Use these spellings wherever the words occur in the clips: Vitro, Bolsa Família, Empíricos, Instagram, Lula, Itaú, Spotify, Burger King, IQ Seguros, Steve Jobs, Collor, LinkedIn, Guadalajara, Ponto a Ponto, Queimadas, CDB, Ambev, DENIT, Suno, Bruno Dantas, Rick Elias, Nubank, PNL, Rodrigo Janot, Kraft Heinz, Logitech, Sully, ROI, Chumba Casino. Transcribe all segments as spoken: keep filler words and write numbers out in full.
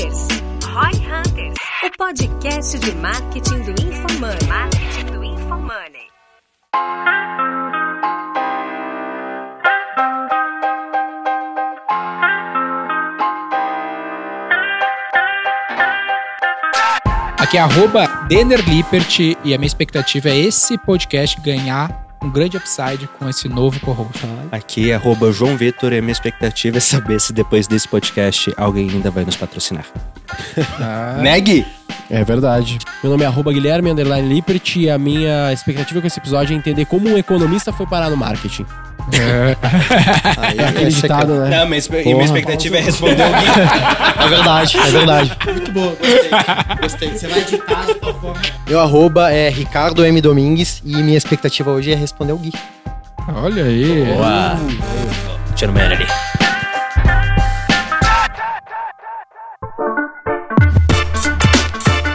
Hunters. Roy Hunters. O podcast de marketing do InfoMoney. Marketing do InfoMoney. Aqui é arroba Denner Lippert e a minha expectativa é esse podcast ganhar um grande upside com esse novo co-host. Aqui é arroba João Vitor e a minha expectativa é saber se depois desse podcast alguém ainda vai nos patrocinar. Ah. Neg! É verdade. Meu nome é arroba Guilherme Lippert e a minha expectativa com esse episódio é entender como um economista foi parar no marketing. É. Aí, é acreditado, que... né? Não, mas, porra, e minha expectativa é responder alguém. É verdade, é verdade. Muito boa, gostei, gostei. Você vai editar de tal forma. Meu arroba é Ricardo M. Domingues e minha expectativa hoje é responder o Gui. Olha aí. Boa. Tira o mero ali.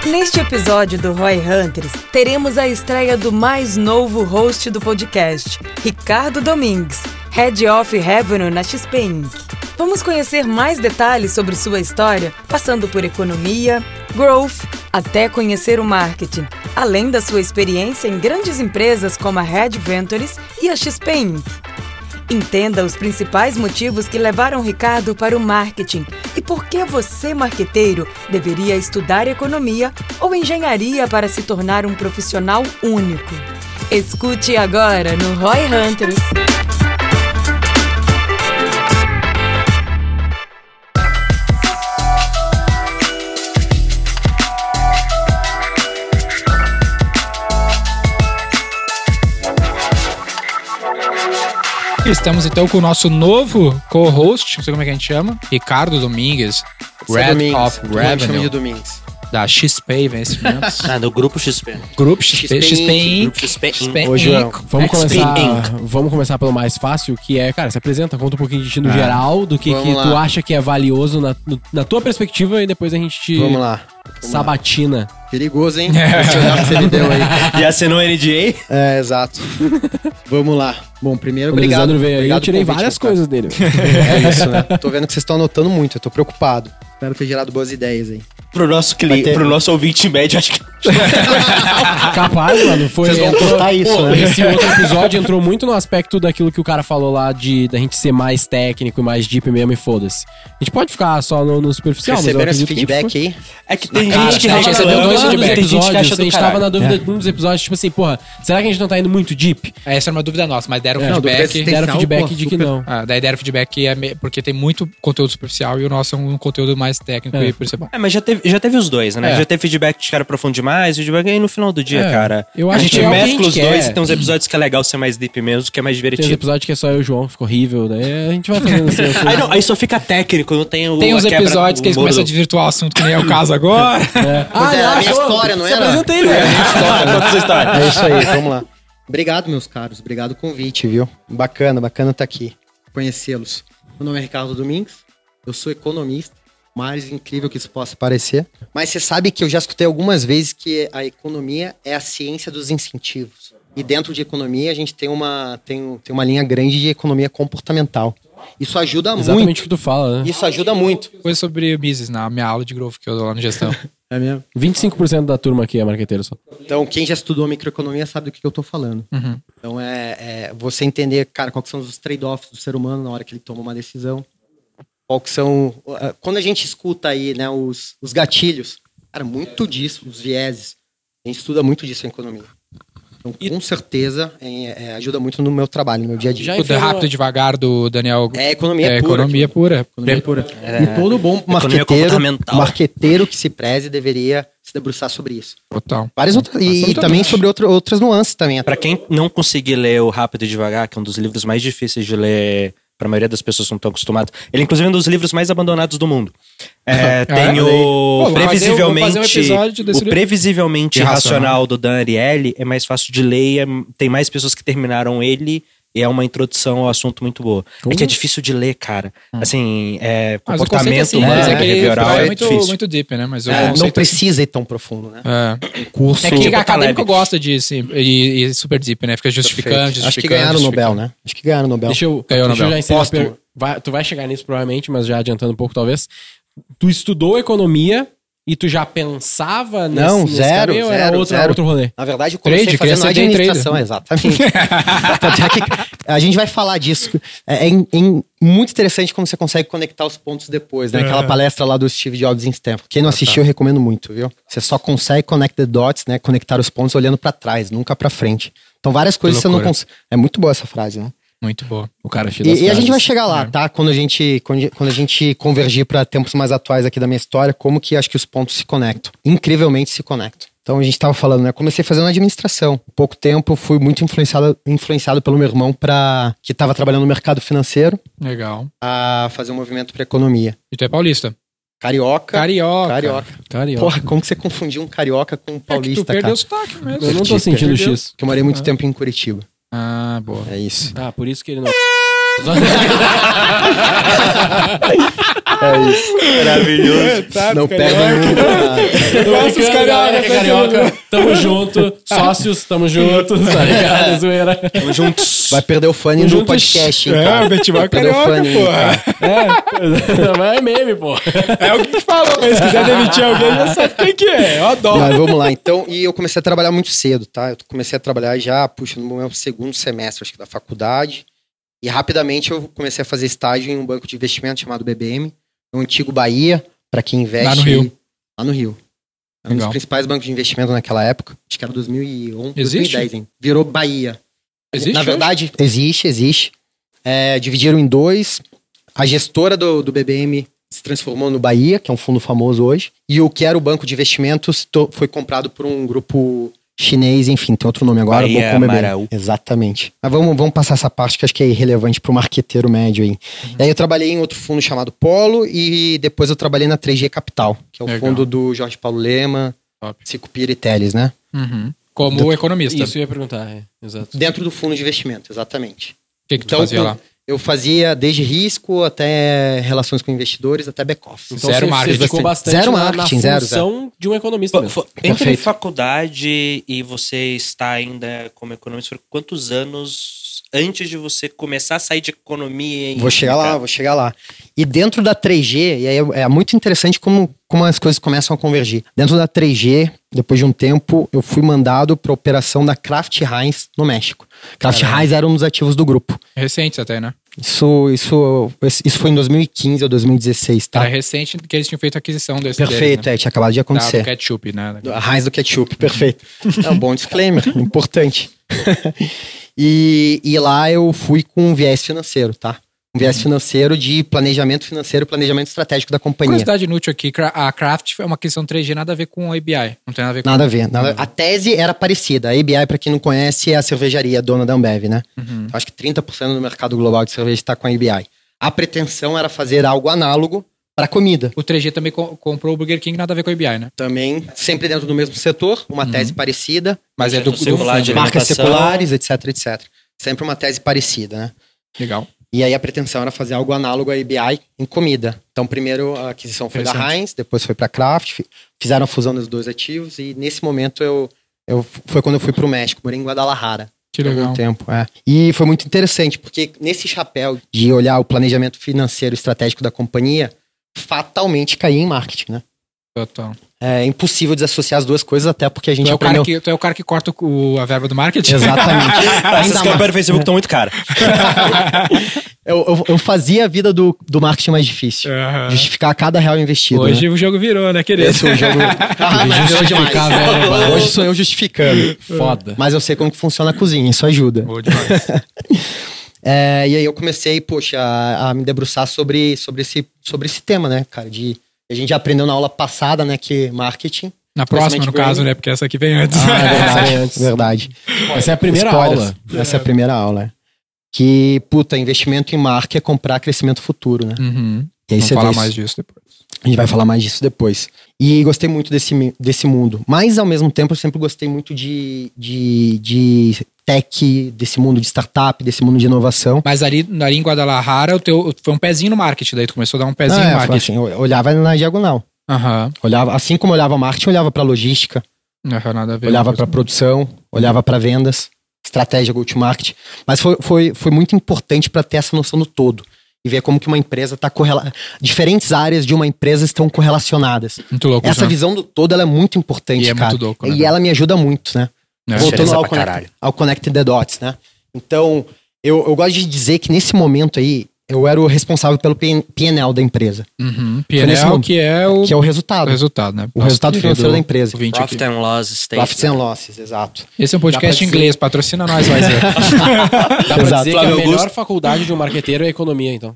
Neste episódio do Roy Hunters, teremos a estreia do mais novo host do podcast, Ricardo Domingues, Head of Revenue na X P Incorporated. Vamos conhecer mais detalhes sobre sua história, passando por economia, growth, até conhecer o marketing, além da sua experiência em grandes empresas como a Red Ventures e a X P Incorporated. Entenda os principais motivos que levaram Ricardo para o marketing e por que você, marqueteiro, deveria estudar economia ou engenharia para se tornar um profissional único. Escute agora no Roy Hunters. Estamos então com o nosso novo co-host, não sei como é que a gente chama, Ricardo Domingues, Red of Revenue, Domingues. Da X P Investimentos. Ah, do Grupo X P. Grupo X P, X P Incorporated. X P Incorporated. Hoje, vamos, começar, vamos começar pelo mais fácil, que é, cara, se apresenta, conta um pouquinho de ti no ah, geral, do que, que tu acha que é valioso na, na tua perspectiva e depois a gente te... Vamos lá. Vamos sabatina. Lá. Perigoso, hein? Ele deu aí. E assinou o N D A? É, exato. Vamos lá. Bom, primeiro, o obrigado. Lisandro veio aí, eu tirei convite, várias coisas dele. É isso, né? Tô vendo que vocês estão anotando muito, eu tô preocupado. Espero ter gerado boas ideias aí. Pro nosso cliente, pro nosso ouvinte médio, acho que... Capaz, mano. Foi, vocês vão entrou, cortar isso, pô, né? Esse outro episódio entrou muito no aspecto daquilo que o cara falou lá de da gente ser mais técnico e mais deep mesmo e foda-se. A gente pode ficar só no, no superficial, mas eu acredito que... Receberam esse feedback aí? É que tem gente que recebeu dois episódios, a gente tava na dúvida de um dos episódios, tipo assim, porra, será que a gente não tá indo muito deep? Essa era uma dúvida nossa, mas deram feedback. Deram feedback de que não. Daí deram feedback porque tem muito conteúdo superficial e o nosso é um conteúdo mais técnico e por isso é bom. É, mas já teve Já teve os dois, né? É. Já teve feedback de cara profundo demais, feedback aí no final do dia, é. cara. Eu acho a gente que mescla os dois e tem uns episódios que é legal ser mais deep mesmo, que é mais divertido. Tem uns episódios que é só eu e o João, fica horrível, daí a gente vai fazendo assim. assim. Aí, não, aí só fica técnico, não tem o... Tem uns episódios que eles começam a desvirtuar o assunto, que nem é o caso agora. É. Ah, ah é, a minha história, não é? Você apresenta ele, velho. Conta sua história. É isso aí, vamos lá. Obrigado, meus caros. Obrigado o convite, viu? Bacana, bacana estar aqui. Conhecê-los. Meu nome é Ricardo Domingues, eu sou economista. Mais incrível que isso possa parecer. Mas você sabe que eu já escutei algumas vezes que a economia é a ciência dos incentivos. E dentro de economia, a gente tem uma, tem, tem uma linha grande de economia comportamental. Isso ajuda Exatamente muito. Exatamente o que tu fala, né? Isso ajuda muito. Foi sobre business na minha aula de growth que eu dou lá no gestão. É mesmo? vinte e cinco por cento da turma aqui é marqueteiro só. Então, quem já estudou microeconomia sabe do que eu tô falando. Uhum. Então, é, é você entender, cara, quais são os trade-offs do ser humano na hora que ele toma uma decisão. Qual que são... Quando a gente escuta aí, né, os, os gatilhos, cara, muito disso, os vieses, a gente estuda muito disso em economia. Então, e... com certeza, é, é, ajuda muito no meu trabalho, no meu dia a dia. Tudo rápido e devagar do Daniel... É, economia é, pura. Economia pura. Economia pura. É... E todo bom marqueteiro, marqueteiro que se preze deveria se debruçar sobre isso. Total. Várias outras, e, e também sobre outro, outras nuances também. Pra quem não conseguir ler o Rápido e Devagar, que é um dos livros mais difíceis de ler... Para a maioria das pessoas que não estão acostumadas. Ele, inclusive, é um dos livros mais abandonados do mundo. É, tem é, o, previsivelmente, um o previsivelmente Irracional do Dan Ariely. É mais fácil de ler. É, tem mais pessoas que terminaram ele. E é uma introdução ao assunto muito boa. Uhum. É que é difícil de ler, cara. Hum. Assim, é, comportamento humano, assim, né? é, é, é, é muito, muito deep, né? Mas é, não precisa assim. ir tão profundo, né? É. O curso... É que o acadêmico gosta disso. E, e super deep, né? Fica justificando, justificando. Acho que ganharam o Nobel, né? Acho que ganharam o Nobel. Deixa eu... Ganhou o Nobel. Deixa eu já ensinar, vai, tu vai chegar nisso provavelmente, mas já adiantando um pouco, talvez. Tu estudou economia e tu já pensava nesse, não, nesse zero, caminho, zero, ou era outro, zero. outro rolê? Na verdade, eu comecei trade, fazendo administração, trade. Exatamente. A gente vai falar disso. É, é, é muito interessante como você consegue conectar os pontos depois, né? Aquela é. palestra lá do Steve Jobs em Stanford. Quem não assistiu, eu recomendo muito, viu? Você só consegue connect the dots, né? Conectar os pontos olhando pra trás, nunca pra frente. Então várias coisas você não consegue... É muito boa essa frase, né? Muito boa. O cara cheio das frases. E a gente vai chegar lá, é. tá? Quando a gente, quando, quando a gente convergir para tempos mais atuais aqui da minha história, como que acho que os pontos se conectam. Incrivelmente se conectam. Então a gente tava falando, né? Comecei fazendo administração. Pouco tempo fui muito influenciado, influenciado pelo meu irmão pra, que tava trabalhando no mercado financeiro. Legal. A fazer um movimento pra economia. E tu é paulista? Carioca. Carioca. Carioca. Carioca. Porra, como que você confundiu um carioca com um paulista, é que tu perdeu cara? O sotaque mesmo. Eu, eu não tô sentindo X. Porque eu morei muito ah. tempo em Curitiba. Ah, boa. É isso. Ah, por isso que ele não... É isso. Maravilhoso. Tá, não pega muito. Nossos carioca, carioca. Tamo junto. Sócios, tamo juntos. Tá ligado, zoeira? Tamo juntos. Vai perder o fone no juntos. Podcast, hein, cara. É, o Betival carioca, porra. É, mas é meme, porra. É o que tu falou. Mas se quiser demitir alguém, já sabe quem que é. Eu adoro. Mas vamos lá, então. E eu comecei a trabalhar muito cedo, tá? Eu comecei a trabalhar já, puxa, no meu segundo semestre, acho que da faculdade. E rapidamente eu comecei a fazer estágio em um banco de investimento chamado B B M, no antigo Bahia, para quem investe... Lá no Rio. Lá no Rio. Era um dos principais bancos de investimento naquela época. Acho que era dois mil e onze, existe? dois mil e dez, hein? Virou Bahia. Existe? Na verdade, hoje? existe, existe. É, dividiram em dois. A gestora do, do B B M se transformou no Bahia, que é um fundo famoso hoje. E o que era o banco de investimentos foi comprado por um grupo... chinês, enfim, tem outro nome agora, Bahia, vou comer bem. Exatamente. Mas vamos, vamos passar essa parte que acho que é irrelevante para o marqueteiro médio aí. Uhum. E aí eu trabalhei em outro fundo chamado Polo e depois eu trabalhei na três G Capital, que é o Legal. fundo do Jorge Paulo Lemann, Cicupira e Telles, né? Uhum. Como do... economista. Isso eu ia perguntar, é. Exato. Dentro do fundo de investimento, exatamente. O que, que tu então, fazia lá? Eu fazia desde risco até relações com investidores, até back-office. Então, zero marketing. Você ficou bastante zero marketing, na função zero, zero. de um economista mesmo. F- Entre faculdade e você está ainda como economista, quantos anos antes de você começar a sair de economia? Em vou chegar mercado? lá, vou chegar lá. E dentro da três G, e aí é muito interessante como, como as coisas começam a convergir. Dentro da três G, depois de um tempo, eu fui mandado para a operação da Kraft Heinz no México. Kraft Heinz era um dos ativos do grupo. Recentes até, né? Isso, isso, isso foi em dois mil e quinze ou dois mil e dezesseis, tá? Era recente que eles tinham feito a aquisição desse. Perfeito, deles, né? É, tinha acabado de acontecer. Ah, do ketchup, né? A Heinz do ketchup, perfeito. É um bom disclaimer, importante. e, e lá eu fui com um viés financeiro, tá? Um viés financeiro de planejamento financeiro, planejamento estratégico da companhia. Curiosidade inútil aqui, a Kraft é uma questão três G, nada a ver com a A B I. Não tem nada a ver com... Nada a ver. Nada... A tese era parecida. A A B I, para quem não conhece, é a cervejaria dona da Ambev, né? Uhum. Acho que trinta por cento do mercado global de cerveja está com a A B I. A pretensão era fazer algo análogo para comida. O três G também co- comprou o Burger King, nada a ver com a A B I, né? Também, sempre dentro do mesmo setor, uma uhum. tese parecida. Mas é do, do secular, fundo, de marcas seculares, etc, et cetera. Sempre uma tese parecida, né? Legal. E aí a pretensão era fazer algo análogo à A B I em comida. Então primeiro a aquisição foi da Heinz, depois foi para a Kraft, fizeram a fusão dos dois ativos e nesse momento eu, eu foi quando eu fui para o México, morei em Guadalajara. Que legal. Tempo, é. E foi muito interessante, porque nesse chapéu de olhar o planejamento financeiro estratégico da companhia, fatalmente caí em marketing, né? Total. É impossível desassociar as duas coisas, até porque a gente tu é aprendeu... O cara que, tu é o cara que corta o, a verba do marketing? Exatamente. Essas campanhas do Facebook estão muito caras. eu, eu, eu fazia a vida do, do marketing mais difícil. Uhum. Justificar cada real investido. Hoje né? o jogo virou, né, querido? Esse o jogo... ah, justificar, velho. Hoje sou eu justificando. Foda. Mas eu sei como que funciona a cozinha, isso ajuda. Boa demais. é, e aí eu comecei, poxa, a, a me debruçar sobre, sobre, esse, sobre esse tema, né, cara, de... A gente já aprendeu na aula passada, né, que marketing... Na próxima, no branding. Caso, né, porque essa aqui vem antes. Ah, é verdade, é antes. verdade. Essa é a primeira Spoilers. aula. Essa é. é a primeira aula. Que, puta, investimento em marca é comprar crescimento futuro, né? Uhum. E aí Vamos você falar mais isso. disso depois. A gente vai falar mais disso depois. E gostei muito desse, desse mundo. Mas, ao mesmo tempo, eu sempre gostei muito de, de, de tech, desse mundo de startup, desse mundo de inovação. Mas ali, ali em Guadalajara, o teu, foi um pezinho no marketing. Daí tu começou a dar um pezinho ah, é, no marketing. Assim, eu olhava na diagonal. Uhum. Olhava, assim como olhava marketing, olhava pra logística. Uhum, nada a ver. Olhava pra produção, olhava pra vendas, estratégia go-to-market. Mas foi, foi, foi muito importante pra ter essa noção do todo. e ver como que uma empresa está correlacionada. Diferentes áreas de uma empresa estão correlacionadas. Muito louco. Essa né? visão do todo ela é muito importante, e é cara. Muito louco, né? E ela me ajuda muito, né? É. Voltando ao connect, ao Connect the Dots, né? Então, eu, eu gosto de dizer que nesse momento aí, eu era o responsável pelo P N L da empresa. Uhum. P N L que é o... Que é o resultado. O resultado, né? O Nossa, resultado financeiro da empresa. Profit and Losses. State, Profit né? and Losses, exato. Esse é um podcast em inglês, patrocina nós, vai ser. Dá pra exato. dizer Flávio que a melhor Augusto. faculdade de um marqueteiro é a economia, então.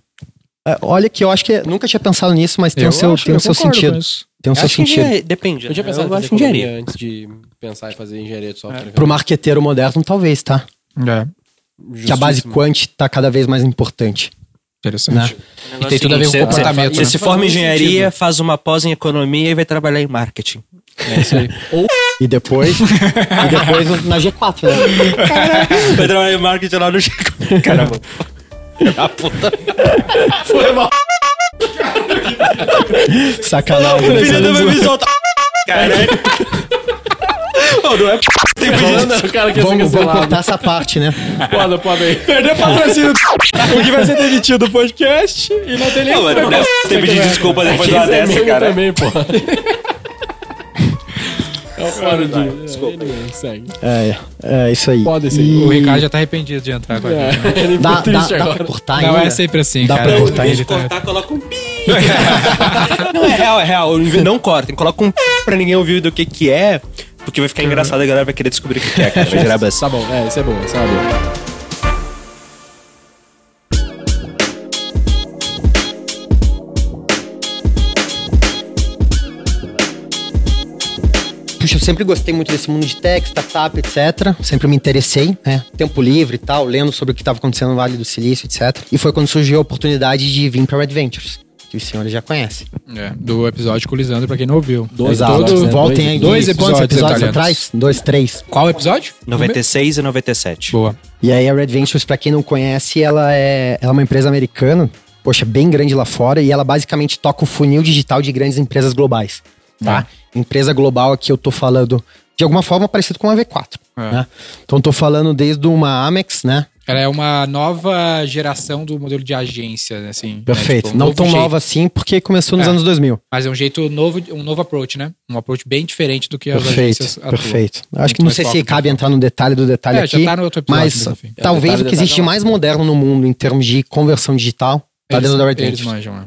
Olha que eu acho que... Nunca tinha pensado nisso, mas tem eu o seu, acho, tem o seu sentido. Tem o seu acho sentido. Que depende. Eu tinha pensado eu em fazer engenharia antes de pensar em fazer engenharia de software. É. Pro marqueteiro moderno, talvez, tá? É. Justíssimo. Que a base quant tá cada vez mais importante. Interessante. Né? E tem tudo a ver com o comportamento. Você né? se forma em engenharia, sentido. faz uma pós em economia e vai trabalhar em marketing. É isso aí. Ou... E depois, e depois na G quatro, né? Caraca. Vai trabalhar em marketing lá no G quatro. Caramba. A puta. Foi mal. Sacanagem. O filho vai me soltar. Caralho. Não, não é... Tem pedido cara que vamos, vamos cortar essa parte, né? Pode, pode aí. Perdeu patrocínio. O que vai ser demitido do podcast e não tem nem... Não, mano, deve ter pedido desculpa depois de uma dessa, cara. Também, pô. É fora de... Desculpa. É, é isso aí. Pode ser. E... O Ricardo já tá arrependido de entrar com a gente. Né? Ele dá, dá, dá pra cortar ainda? Não, é sempre assim, dá cara. Dá pra cortar ele. Tá... cortar, coloca um pi. Não, é real, é real. Não cortem, coloca um pi pra ninguém ouvir do que que é, porque vai ficar engraçado, a galera vai querer descobrir o que é, cara. Vai gerar buzz. Tá bom, é, isso é bom, isso é bom. Eu sempre gostei muito desse mundo de tech, startup, etcétera. Sempre me interessei, né? Tempo livre e tal, lendo sobre o que estava acontecendo no Vale do Silício, etcétera. E foi quando surgiu a oportunidade de vir para Red Ventures, que os senhores já conhecem. É, do episódio com o Lisandro, pra quem não ouviu. Dois, Exato. Todo, né? Voltem aí. Dois, dois episódios, episódios atrás? Dois, três. Qual episódio? noventa e seis e noventa e sete. Boa. E aí a Red Ventures, pra quem não conhece, ela é, ela é uma empresa americana, poxa, bem grande lá fora, e ela basicamente toca o funil digital de grandes empresas globais. Tá? É. Empresa global aqui eu tô falando de alguma forma parecido com a V quatro, é. né? Então tô falando desde uma Amex, né? Ela é uma nova geração do modelo de agência, assim. Perfeito. Né? Tipo, um não tão nova assim, porque começou nos é. anos dois mil. Mas é um jeito novo, um novo approach, né? Um approach bem diferente do que as perfeito, agências atuam. Perfeito. Acho muito que não sei se cabe entrar no detalhe do detalhe é, aqui, já tá no outro episódio, mas mesmo, talvez é, o que existe mais moderno no mundo em termos de conversão digital tá dentro da Red Ventures. Eles manjam, né?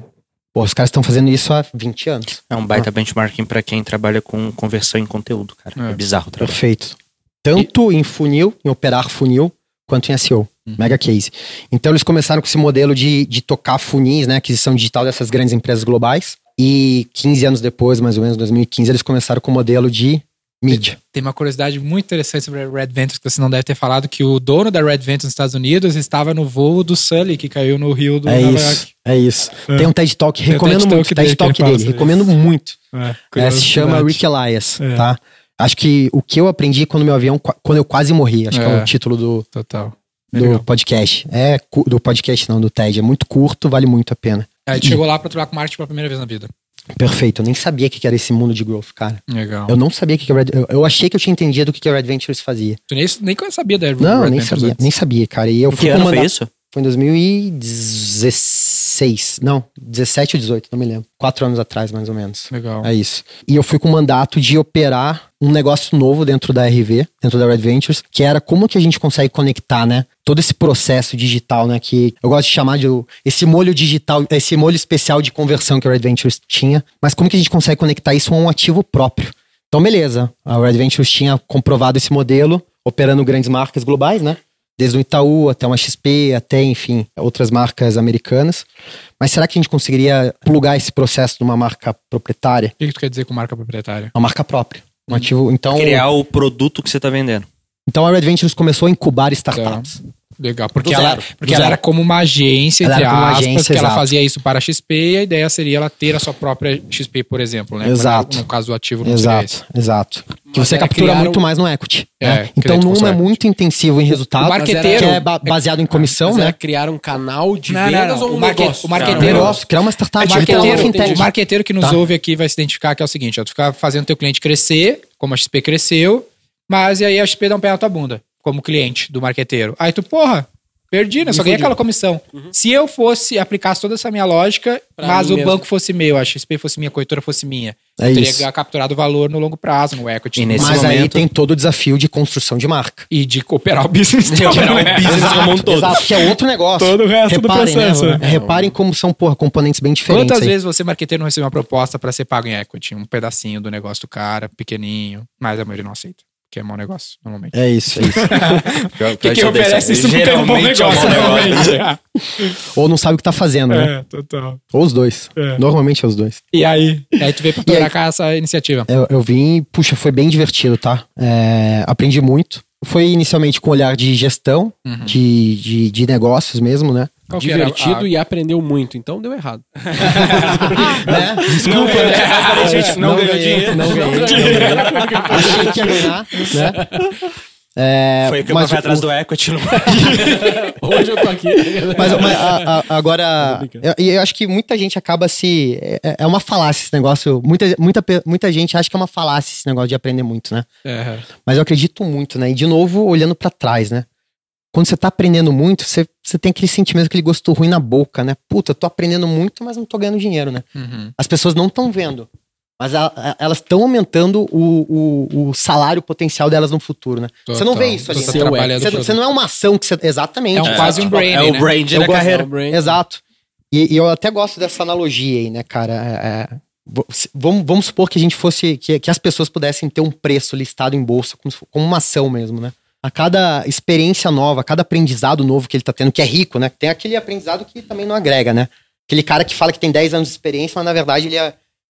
Pô, os caras estão fazendo isso há vinte anos. É um baita ah. benchmarking pra quem trabalha com conversão em conteúdo, cara. É, é bizarro o trabalho. Perfeito. Tanto e... em funil, em operar funil, quanto em S E O. Uhum. Mega case. Então eles começaram com esse modelo de, de tocar funis, né? Aquisição digital dessas grandes empresas globais. E quinze anos depois, mais ou menos, dois mil e quinze, eles começaram com o modelo de mídia. Tem uma curiosidade muito interessante sobre a Red Ventures, que você não deve ter falado, que o dono da Red Ventures nos Estados Unidos estava no voo do Sully, que caiu no rio do Nova York. É isso. É. Tem um TED Talk, Tem recomendo um TED muito. Talk TED Talk dele, dele. recomendo muito. É, é, se chama Rick Elias, é. tá? Acho que o que eu aprendi quando meu avião, quando eu quase morri, acho é. que é o título do, Total. do podcast. É, do podcast não, do TED. É muito curto, vale muito a pena. A gente e... chegou lá pra trabalhar com marketing pela primeira vez na vida. Perfeito, eu nem sabia o que era esse mundo de growth, cara. Legal. Eu não sabia o que era. Eu, eu achei que eu tinha entendido o que a Red Ventures fazia. Tu nem, nem sabia da Red Ventures? Não, nem sabia, nem sabia, cara. E eu fui que ano foi isso? Foi em dois mil e dezesseis. Não, dezessete ou dezoito, não me lembro. Quatro anos atrás, mais ou menos. Legal. É isso. E eu fui com o mandato de operar um negócio novo dentro da R V, dentro da Red Ventures, que era como que a gente consegue conectar, né? Todo esse processo digital, né? Que eu gosto de chamar de esse molho digital, esse molho especial de conversão que a Red Ventures tinha. Mas como que a gente consegue conectar isso a um ativo próprio? Então, beleza. A Red Ventures tinha comprovado esse modelo, operando grandes marcas globais, né? Desde o Itaú até uma X P, até, enfim, outras marcas americanas. Mas será que a gente conseguiria plugar esse processo numa marca proprietária? O que tu quer dizer com marca proprietária? Uma marca própria. Um ativo, então... Criar o produto que você está vendendo. Então a Red Ventures começou a incubar startups. É. Legal, porque, ela, porque ela era como uma agência, entre aspas, que ela fazia isso para a X P, e a ideia seria ela ter a sua própria X P, por exemplo, né? Exato. No caso do ativo não seria esse. Exato, exato. Que você captura muito mais no equity. É, então, numa é muito intensivo em resultado, que é baseado em comissão, né? Criar um canal de vendas ou um negócio? O marqueteiro... Criar uma startup. O marqueteiro que nos ouve aqui vai se identificar que é o seguinte, ó, tu ficar fazendo teu cliente crescer, como a X P cresceu, mas e aí a X P dá um pé na tua bunda. Como cliente do marqueteiro. Aí tu, porra, Perdi, né? Só ganhei aquela comissão. Uhum. Se eu fosse, aplicasse toda essa minha lógica, pra mas o mesmo. banco fosse meu, a X P fosse minha, a corretora fosse minha, é eu teria isso. capturado o valor no longo prazo, no equity. E nesse mas momento... aí tem todo o desafio de construção de marca. E de operar o business. De operar o business como um todo. Exato, que é outro negócio. Todo o resto Reparem, do processo. Né? Reparem como são, porra, componentes bem diferentes. Quantas aí. vezes você, marqueteiro, não recebeu uma proposta pra ser pago em equity? Um pedacinho do negócio do cara, pequeninho, mas a maioria não aceita. Que é mau negócio, normalmente. É isso, é isso. que, que quem oferece isso porque é um bom negócio, né? Ou não sabe o que tá fazendo, né? É, total. Ou os dois. É. Normalmente é os dois. E aí? E aí tu veio pra tocar essa iniciativa. Eu, eu vim, puxa, foi bem divertido, tá? É, aprendi muito. Foi inicialmente com olhar de gestão, uhum. de, de, de negócios mesmo, né? Divertido a... e aprendeu muito, então deu errado. né? Desculpa, não ganhou dinheiro. Não ganhei. Achei que ia ganhar, né? É, foi que eu fui atrás o... do equity. Hoje eu tô aqui. Mas, mas a, a, agora, eu, eu acho que muita gente acaba se... É, é uma falácia esse negócio. Muita, muita, muita gente acha que é uma falácia esse negócio de aprender muito, né? É. Mas eu acredito muito, né? E de novo, olhando pra trás, né? Quando você tá aprendendo muito, você, você tem aquele sentimento, aquele gosto ruim na boca, né? Puta, tô aprendendo muito, mas não tô ganhando dinheiro, né? Uhum. As pessoas não estão vendo, mas a, a, elas estão aumentando o, o, o salário potencial delas no futuro, né? Total. Você não vê isso ali. Você, você, você não é uma ação que você... Exatamente. É um, quase um branding, né? É o branding da carreira. Exato. E, e eu até gosto dessa analogia aí, né, cara? É, é, vamos, vamos supor que a gente fosse... Que, que as pessoas pudessem ter um preço listado em bolsa, como, como uma ação mesmo, né? A cada experiência nova, a cada aprendizado novo que ele tá tendo, que é rico, né? Tem aquele aprendizado que também não agrega, né? Aquele cara que fala que tem dez anos de experiência, mas na verdade ele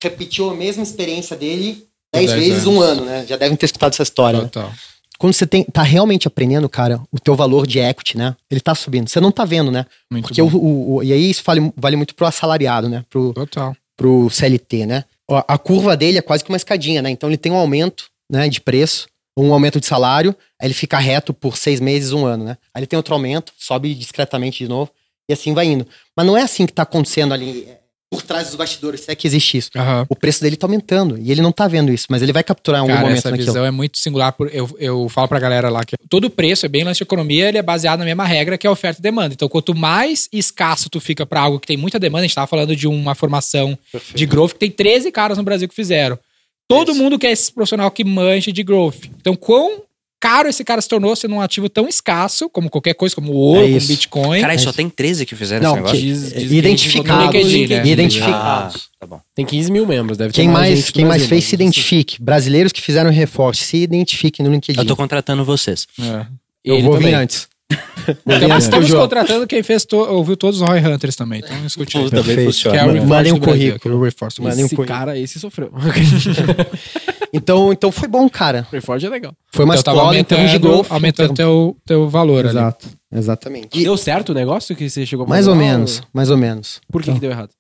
repetiu a mesma experiência dele dez vezes um ano, né? Já devem ter escutado essa história. Total. Né? Quando você tem, tá realmente aprendendo, cara, o teu valor de equity, né? Ele tá subindo. Você não tá vendo, né? Muito Porque o, o, o, e aí isso vale, vale muito pro assalariado, né? Pro, Total. Pro C L T, né? A curva dele é quase que uma escadinha, né? Então ele tem um aumento, né, de preço. Um aumento de salário, aí ele fica reto por seis meses, um ano, né? Aí ele tem outro aumento, sobe discretamente de novo, e assim vai indo. Mas não é assim que tá acontecendo ali, por trás dos bastidores, se é que existe isso. Uhum. O preço dele tá aumentando, e ele não tá vendo isso, mas ele vai capturar em algum Cara, momento essa naquilo. Visão é muito singular, por, eu, eu falo pra galera lá que todo preço, é bem lance de economia, ele é baseado na mesma regra que é oferta e demanda. Então, quanto mais escasso tu fica pra algo que tem muita demanda, a gente tava falando de uma formação Perfeito. de growth, que tem treze caras no Brasil que fizeram. Todo mundo quer esse profissional que manja de growth. Então, quão caro esse cara se tornou sendo um ativo tão escasso, como qualquer coisa, como o ouro, é como Bitcoin. Cara, é só tem treze que fizeram não, esse negócio. Diz, diz identificados. Né? Identificados. Ah, tá bom. Tem quinze mil membros, deve ter quem mais, mais Quem mais fez, se identifique. Brasileiros que fizeram reforço, se identifiquem no LinkedIn. Eu tô contratando vocês. É. Eu Ele vou também. vir antes. Então, estamos contratando quem fez to, ouviu todos os Roy Hunters também. Então discutimos. Mandem um currículo. Esse cara aí se sofreu. então, então foi bom, cara. Reforge é legal. Foi uma então, escola em termos de growth. Aumentando o teu, teu valor. Exato. Ali. Exatamente. E deu certo o negócio que você chegou a Mais ou menos, mais ou menos. Por que, então. que deu errado?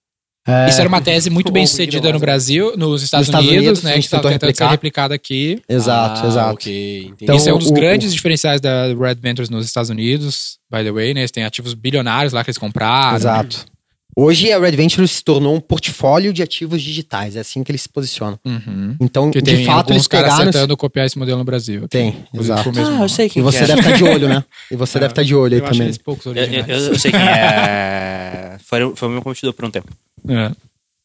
É... Isso era uma tese muito bem sucedida no Brasil, nos Estados, nos Estados Unidos, Unidos, né? Que estava tentando replicar. ser replicada aqui. Exato, ah, exato. Okay, então, isso é um dos o, grandes o... diferenciais da Red Ventures nos Estados Unidos, by the way, né? Eles têm ativos bilionários lá que eles compraram. Exato. Né? Hoje a Red Ventures se tornou um portfólio de ativos digitais, é assim que eles se posicionam. Uhum. Então, que de fato, eles pegaram... Tem caras tentando copiar esse modelo no Brasil. Tem, exato. Ah, eu sei quem é. E você deve estar de olho, né? E você é, deve estar de olho aí eu também. Acho poucos originais. Eu, eu, eu sei quem é... foi, foi o meu competidor por um tempo. É.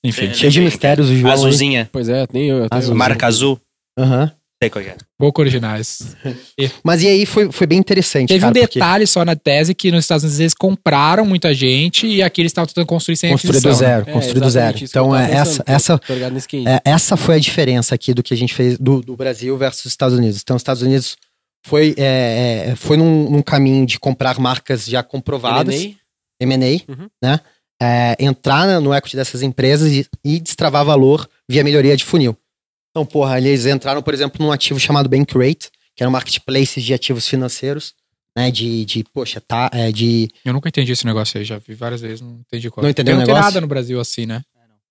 Enfim. Cheio de mistérios, o João. Azulzinha. Aí. Pois é, nem eu. eu Marca Azul. Aham. Uhum. Sei qual é. Pouco originais. Mas e aí foi, foi bem interessante. Teve cara, um detalhe porque... só na tese que nos Estados Unidos eles compraram muita gente e aqui eles estavam tentando construir sem Construir do zero, né? construir é, do zero. Então é, essa, essa, é, essa foi a diferença aqui do que a gente fez do, do Brasil versus os Estados Unidos. Então os Estados Unidos foi, é, foi num, num caminho de comprar marcas já comprovadas. M and A. Uhum. Né? É, entrar no equity dessas empresas e, e destravar valor via melhoria de funil. Então, porra, eles entraram, por exemplo, num ativo chamado Bankrate, que era um marketplace de ativos financeiros, né, de, de poxa, tá, é, de... Eu nunca entendi esse negócio aí, já vi várias vezes, não entendi qual. Não entendeu o negócio? Não tem nada no Brasil assim, né?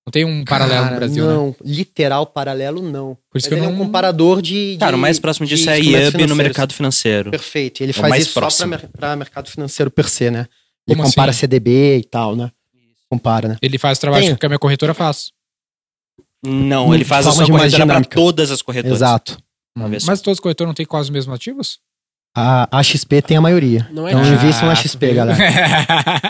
Não tem um paralelo Cara, no Brasil, não. Né? Literal paralelo, não. Por isso mas que ele eu não... é um comparador de... de Cara, o mais próximo disso é I A B no mercado financeiro. Perfeito, ele faz isso próximo. só pra, pra mercado financeiro per se, né? Ele Como compara assim? C D B e tal, né? Compara, né? Ele faz o trabalho Tem. que a minha corretora faz. Não, ele faz a sua corretora para todas as corretoras. Exato. Mas todas as corretoras não têm quase os mesmos ativos? A, a X P tem a maioria. Não é então, invistam na X P, galera.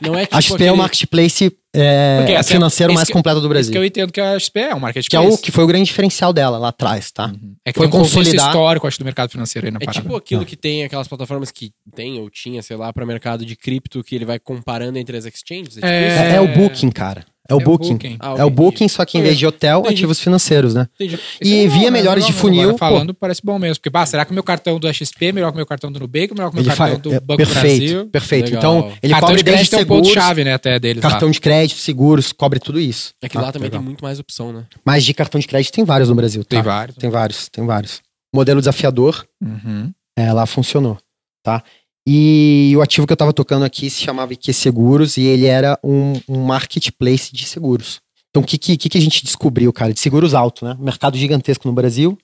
Não é tipo a X P aquele... é o marketplace é, financeiro mais que, completo do Brasil. Isso que eu entendo que a X P é um marketplace. Que é o que foi o grande diferencial dela lá atrás, tá? Uhum. É que foi tem um consolidar... histórico, acho, do mercado financeiro aí na parada. É tipo aquilo não. que tem aquelas plataformas que tem ou tinha, sei lá, para mercado de cripto, que ele vai comparando entre as exchanges. É, tipo é... é o Booking, cara. É o, é o Booking. Booking. Ah, é o Booking, só que em vez de hotel, entendi. Ativos financeiros, né? Entendi. E não, via melhores não, não, de funil... Agora falando, pô, parece bom mesmo. Porque, bah, será que o meu cartão do X P é melhor que o meu cartão do Nubank? Melhor que o meu cartão faz, do é, Banco perfeito, do Brasil? Perfeito. Legal. Então, ele cartão cobre de crédito é um ponto-chave, né, até deles. Cartão lá. De crédito, seguros, cobre tudo isso. É que lá ah, também legal. Tem muito mais opção, né? Mas de cartão de crédito tem vários no Brasil, tá? Tem vários. Tem vários, tem vários. Modelo desafiador, uhum. é, lá funcionou, tá? E o ativo que eu tava tocando aqui se chamava I Q Seguros e ele era um, um marketplace de seguros. Então o que, que, que a gente descobriu, cara? De seguros alto, né? Mercado gigantesco no Brasil,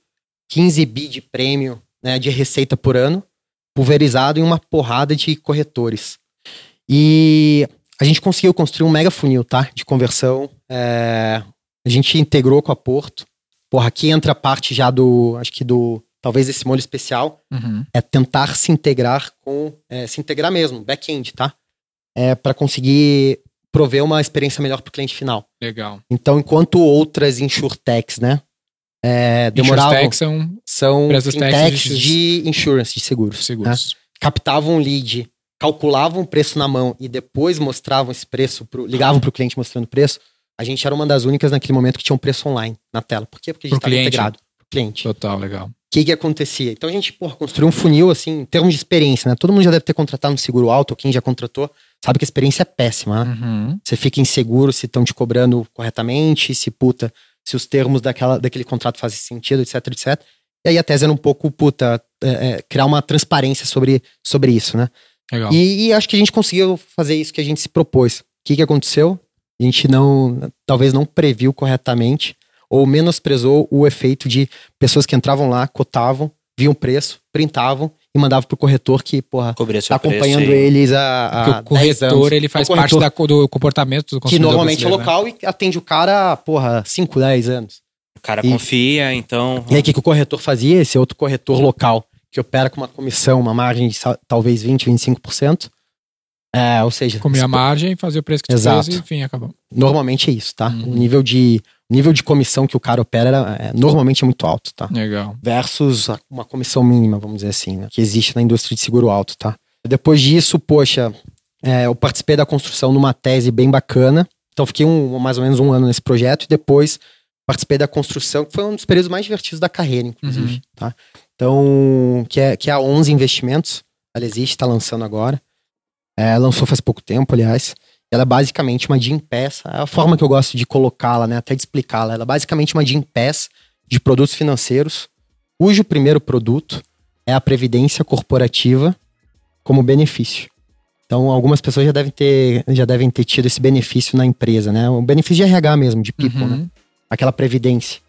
quinze bi de prêmio, né, de receita por ano, pulverizado em uma porrada de corretores. E a gente conseguiu construir um mega funil, tá? De conversão. É... A gente integrou com a Porto. Porra, aqui entra a parte já do, acho que do... Talvez esse molho especial uhum. é tentar se integrar com... É, se integrar mesmo, back-end, tá? É, para conseguir prover uma experiência melhor pro cliente final. Legal. Então, enquanto outras insurtechs, né? É, demoravam... Insurtechs são... São fintechs de, de insurance, de seguros. Seguros. Né? Captavam lead, calculavam o preço na mão e depois mostravam esse preço, pro, ligavam pro cliente mostrando o preço. A gente era uma das únicas naquele momento que tinha um preço online na tela. Por quê? Porque a gente estava integrado. Pro cliente. Total, legal. O que que acontecia? Então a gente, porra, construiu um funil, assim, em termos de experiência, né? Todo mundo já deve ter contratado um seguro alto, ou quem já contratou, sabe que a experiência é péssima, né? Uhum. Você fica inseguro se estão te cobrando corretamente, se puta, se os termos daquela, daquele contrato fazem sentido, etc, et cetera. E aí a tese era um pouco, puta, é, é, criar uma transparência sobre, sobre isso, né? Legal. E, e acho que a gente conseguiu fazer isso que a gente se propôs. O que que aconteceu? A gente não, talvez não previu corretamente, ou menosprezou o efeito de pessoas que entravam lá, cotavam, viam preço, printavam e mandavam pro corretor que, porra, tá acompanhando preço, eles a, a o corretor, ele faz corretor, parte da, do comportamento do consumidor. Que normalmente é local, né? E atende o cara, porra, cinco, dez anos. O cara e, confia, então... E aí o que, que o corretor fazia? Esse outro corretor local, que opera com uma comissão, uma margem de talvez vinte, vinte e cinco por cento. É, ou seja... Comia a margem, fazia o preço que tu exato. Fez e, enfim, acabou. Normalmente é isso, tá? Uhum. O nível de... nível de comissão que o cara opera era, é, normalmente é muito alto, tá? Legal. Versus uma comissão mínima, vamos dizer assim, né? Que existe na indústria de seguro alto, tá? Depois disso, poxa, é, eu participei da construção de uma tese bem bacana. Então, fiquei um, mais ou menos um ano nesse projeto. E depois, participei da construção, que foi um dos períodos mais divertidos da carreira, inclusive, uhum. tá? Então, que é, que é a onze Investimentos. Ela existe, tá lançando agora. É, lançou faz pouco tempo, aliás. Ela é basicamente uma Gympass, é a forma que eu gosto de colocá-la, né? Até de explicá-la. Ela é basicamente uma Gympass de produtos financeiros, cujo primeiro produto é a previdência corporativa como benefício. Então, algumas pessoas já devem ter, já devem ter tido esse benefício na empresa, né? O benefício de R H mesmo, de people, uhum. né? Aquela previdência.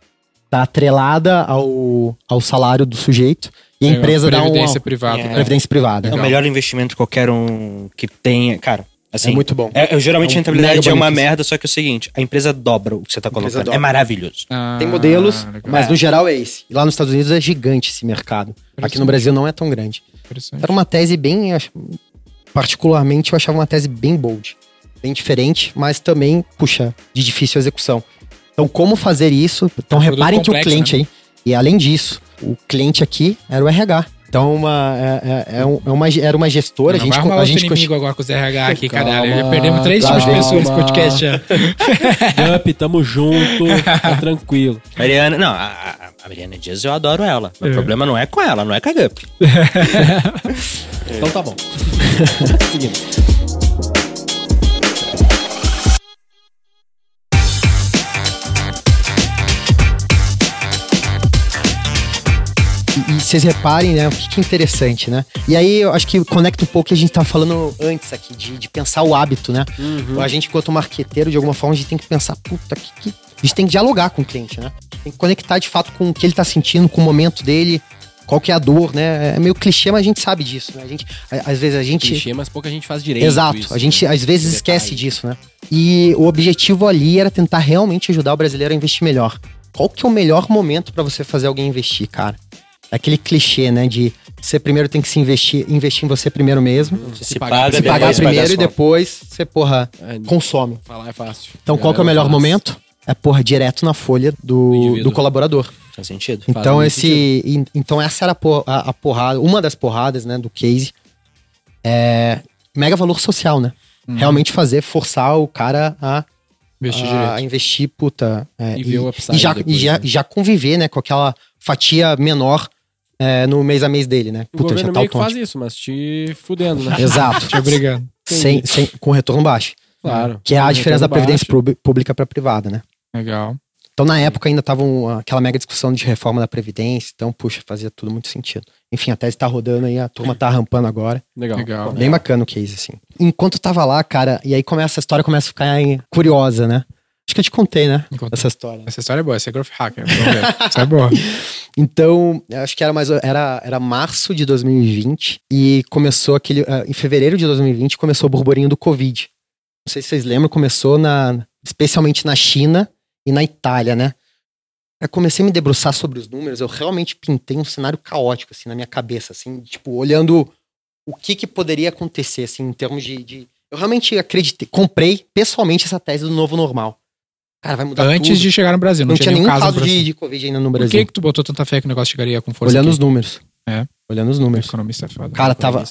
Tá atrelada ao, ao salário do sujeito. E a empresa dá uma... Previdência privada. É, né? Previdência privada. É o melhor investimento que qualquer um que tenha... Cara... Assim, é muito bom. É, eu, geralmente é um a rentabilidade é uma merda, só que é o seguinte, a empresa dobra o que você está colocando. É maravilhoso. Ah, tem modelos, legal. Mas no geral é esse. E lá nos Estados Unidos é gigante esse mercado. Aqui no Brasil não é tão grande. Era uma tese bem... Particularmente eu achava uma tese bem bold. Bem diferente, mas também, puxa, de difícil execução. Então como fazer isso? Então é um reparem que complexo, o cliente, né? Aí... E além disso, o cliente aqui era o R H. Então, uma, é, é, é uma, era uma gestora. Não, a gente, vai a gente inimigo agora com os R H aqui, caralho. Já perdemos três tipos de pessoas nesse podcast. Gump, tamo junto. Tá tranquilo. Mariana, não, a, a Mariana Dias, eu adoro ela. O é. problema não é com ela, não é com a Gump. É. Então tá bom. Seguindo. E vocês reparem, né, o que, que é interessante, né? E aí, eu acho que conecta um pouco o que a gente tava falando antes aqui, de, de pensar o hábito, né? Uhum. A gente, enquanto marqueteiro, de alguma forma, a gente tem que pensar, puta, que, que... a gente tem que dialogar com o cliente, né? Tem que conectar, de fato, com o que ele tá sentindo, com o momento dele, qual que é a dor, né? É meio clichê, mas a gente sabe disso, né? A gente, a, às vezes, a gente... Clichê, mas pouco a gente faz direito. Exato. Isso, a gente, né? Às vezes, de esquece detalhe. Disso, né? E o objetivo ali era tentar realmente ajudar o brasileiro a investir melhor. Qual que é o melhor momento para você fazer alguém investir, cara? aquele clichê, né, de você primeiro tem que se investir, investir em você primeiro mesmo. Se, se pagar, se pagar depois, primeiro paga e depois você, porra, é, consome. Falar é fácil. Então, qual que é o melhor momento? É, porra, direto na folha do, do, do colaborador. Faz sentido. Então, faz esse, sentido. Então essa era a, a porrada, uma das porradas, né, do case. É, mega valor social, né? Hum. Realmente fazer, forçar o cara a investir, a, a investir puta. É, e, e, ver o e, já, depois, e já, né? já conviver, né, com aquela fatia menor é, no mês a mês dele, né? Puta, o governo já tá meio que faz isso, mas te fudendo, né? Exato. Te obrigando. Sem, sem, com retorno baixo. Claro. Que é a diferença da previdência baixo. pública pra privada, né? Legal. Então, na época, ainda tava um, aquela mega discussão de reforma da Previdência. Então, puxa, fazia tudo muito sentido. Enfim, a tese tá rodando aí, a turma tá rampando agora. Legal. Legal. Bem legal. Bacana o case, assim. Enquanto tava lá, cara, e aí começa a história, começa a ficar aí, curiosa, né? Acho que eu te contei, né? Contei. Essa história. Essa história é boa, essa é growth hacker. Essa é boa. Então, acho que era mais era, era março de dois mil e vinte e começou aquele... Em fevereiro de dois mil e vinte começou o burburinho do Covid. Não sei se vocês lembram, começou na... especialmente na China e na Itália, né? Eu comecei a me debruçar sobre os números, eu realmente pintei um cenário caótico, assim, na minha cabeça, assim, tipo, olhando o que que poderia acontecer, assim, em termos de... de... Eu realmente acreditei, comprei pessoalmente essa tese do novo normal. Cara, vai mudar Antes tudo. Antes de chegar no Brasil, não, não tinha nenhum caso, caso de, de Covid ainda no Brasil. Por que que tu botou tanta fé que o negócio chegaria com força? Olhando aqui? Os números. É? Olhando os números. Economista é foda. Cara, tava...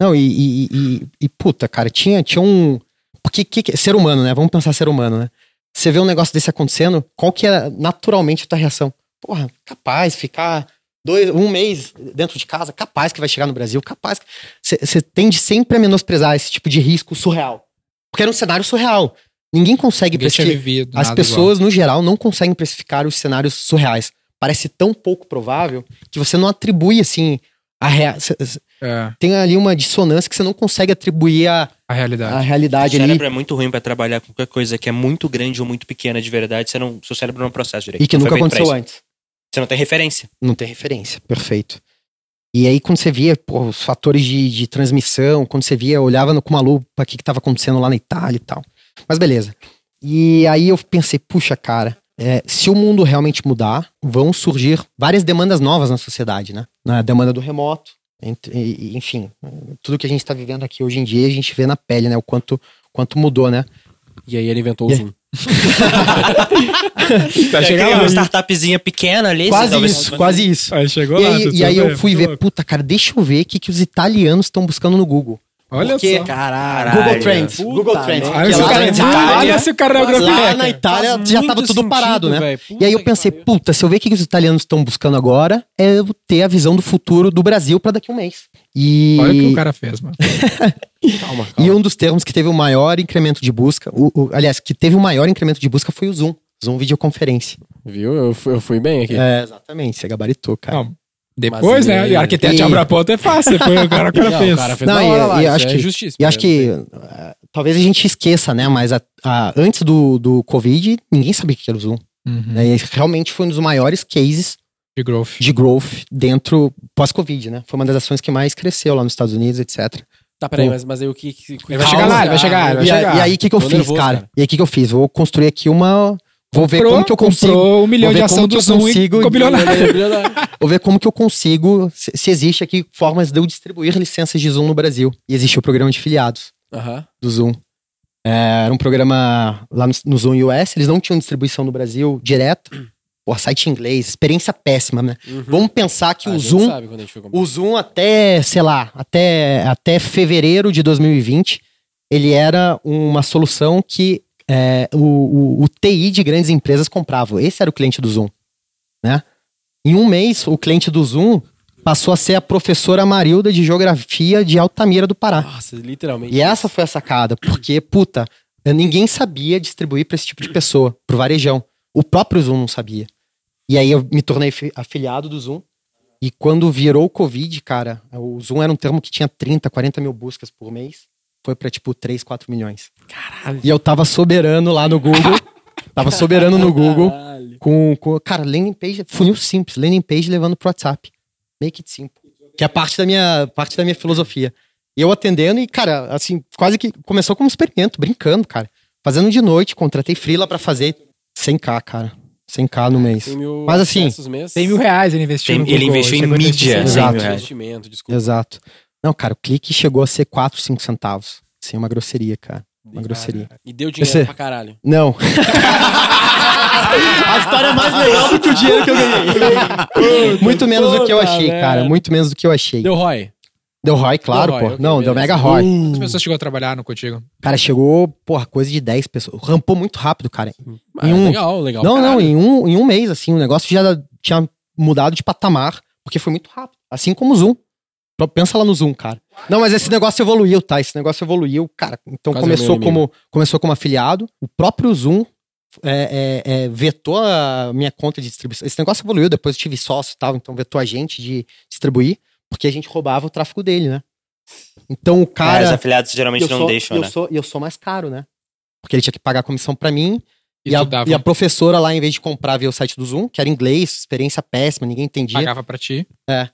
Não, e, e, e, e puta, cara, tinha, tinha um... Porque que... ser humano, né? Vamos pensar ser humano, né? Você vê um negócio desse acontecendo, qual que é naturalmente a tua reação? Porra, capaz, ficar dois, um mês dentro de casa, capaz que vai chegar no Brasil, capaz. Você tende sempre a menosprezar esse tipo de risco surreal. Porque era um cenário surreal. Ninguém consegue precificar. As pessoas, igual. no geral, não conseguem precificar os cenários surreais. Parece tão pouco provável que você não atribui, assim, a rea... é. Tem ali uma dissonância que você não consegue atribuir a... A realidade. A realidade. O cérebro ali é muito ruim pra trabalhar com qualquer coisa que é muito grande ou muito pequena de verdade. Você não, seu cérebro não processa direito. E que nunca aconteceu antes. Você não tem referência. Não tem referência, perfeito. E aí quando você via, pô, os fatores de, de transmissão, quando você via, olhava no, com uma lupa o que que tava acontecendo lá na Itália e tal. Mas beleza. E aí eu pensei, puxa, cara, é, se o mundo realmente mudar, vão surgir várias demandas novas na sociedade, né? Na demanda do remoto. Enfim, tudo que a gente tá vivendo aqui hoje em dia, a gente vê na pele, né? O quanto, quanto mudou, né? E aí ele inventou o Zoom. Tá chegando uma startupzinha pequena ali. Quase isso, quase isso. Aí chegou lá. E aí eu fui ver, puta, cara, deixa eu ver o que que os italianos estão buscando no Google. Olha Porque, só. Caralho. Google Trends. Puta Google Trends. Aí lá, cara, na Itália, olha se o cara é lá na Itália já tava tudo sentido, parado, né? E aí eu pensei, pariu. puta, se eu ver o que os italianos estão buscando agora, é eu ter a visão do futuro do Brasil pra daqui a um mês. E... Olha o que o cara fez, mano. calma, calma. E um dos termos que teve o maior incremento de busca, o, o, aliás, que teve o maior incremento de busca foi o Zoom. Zoom videoconferência. Viu? Eu fui, eu fui bem aqui. É, exatamente. Você gabaritou, cara. Calma. Depois, mas, né? E arquiteto e... abre a porta é fácil. Depois o cara, o cara não, fez. O cara fez não, e, lá, e acho é que, justiça, e acho que uh, talvez a gente esqueça, né? Mas a, a, antes do, do Covid, ninguém sabia o que era o Zoom. Uhum. Né, e realmente foi um dos maiores cases de growth, de growth dentro pós-Covid, né? Foi uma das ações que mais cresceu lá nos Estados Unidos, etcétera. Tá, peraí, mas, mas aí o que... que... Ele vai chegar lá, ele vai chegar. Ele vai e, chegar. E aí o que que eu fiz, nervoso, cara? cara? E aí o que que eu fiz? Vou construir aqui uma... Vou ver Pro, como que eu consigo. Um milhão de ação do Zoom consigo, e bilionário. Vou ver como que eu consigo. Se, se existe aqui formas de eu distribuir licenças de Zoom no Brasil. E existe o programa de filiados uh-huh. do Zoom. É, era um programa lá no, no Zoom U S. Eles não tinham distribuição no Brasil direta. Pô, site inglês. Experiência péssima, né? Uhum. Vamos pensar que ah, o Zoom. O Zoom até, sei lá, até, até fevereiro de dois mil e vinte, ele era uma solução que. É, o, o, o T I de grandes empresas comprava. Esse era o cliente do Zoom, né? Em um mês, o cliente do Zoom passou a ser a professora Marilda de Geografia de Altamira do Pará. Nossa, literalmente. E essa foi a sacada, porque, puta, ninguém sabia distribuir para esse tipo de pessoa, pro varejão. O próprio Zoom não sabia. E aí eu me tornei afiliado do Zoom. E quando virou o Covid, cara, o Zoom era um termo que tinha trinta, quarenta mil buscas por mês. Foi pra, tipo, três, quatro milhões. Caralho. E eu tava soberano lá no Google. Tava soberano no Google. Com, com, cara, landing page, funil simples. Landing page levando pro WhatsApp. Make it simple. Que é parte da minha, parte da minha filosofia. E eu atendendo e, cara, assim, quase que começou como um experimento, brincando, cara. Fazendo de noite, contratei freela pra fazer cem mil, cara. cem mil no mês. Mil mas assim, tem mil reais ele investiu tem, no Google. Ele investiu em mídia. Exato. Investimento, desculpa. Exato. Não, cara, o clique chegou a ser quatro, cinco centavos. Assim, uma grosseria, cara. Uma grosseria. E deu dinheiro Você... pra caralho. Não. A história é mais legal do que o dinheiro que eu ganhei. Muito menos do que eu achei, cara. Muito menos do que eu achei. Deu R O I. Deu R O I, claro, deu R O I, pô. Okay, não, beleza. Deu mega R O I. Uh. Quantas pessoas chegou a trabalhar no contigo? Cara, chegou, porra, coisa de dez pessoas. Rampou muito rápido, cara. Em um... Legal, legal. Não, caralho. não, em um, em um mês, assim, o negócio já tinha mudado de patamar, porque foi muito rápido. Assim como o Zoom. Pensa lá no Zoom, cara. Não, mas esse negócio evoluiu, tá? Esse negócio evoluiu, cara. Então começou como, começou como afiliado. O próprio Zoom é, é, é, vetou a minha conta de distribuição. Esse negócio evoluiu, depois eu tive sócio e tal, então vetou a gente de distribuir. Porque a gente roubava o tráfego dele, né? Então o cara... Mas afiliados geralmente não deixam, né? E eu sou mais caro, né? Porque ele tinha que pagar a comissão pra mim. E, e, a, e a professora lá, em vez de comprar, via o site do Zoom, que era inglês, experiência péssima, ninguém entendia. Pagava pra ti. É.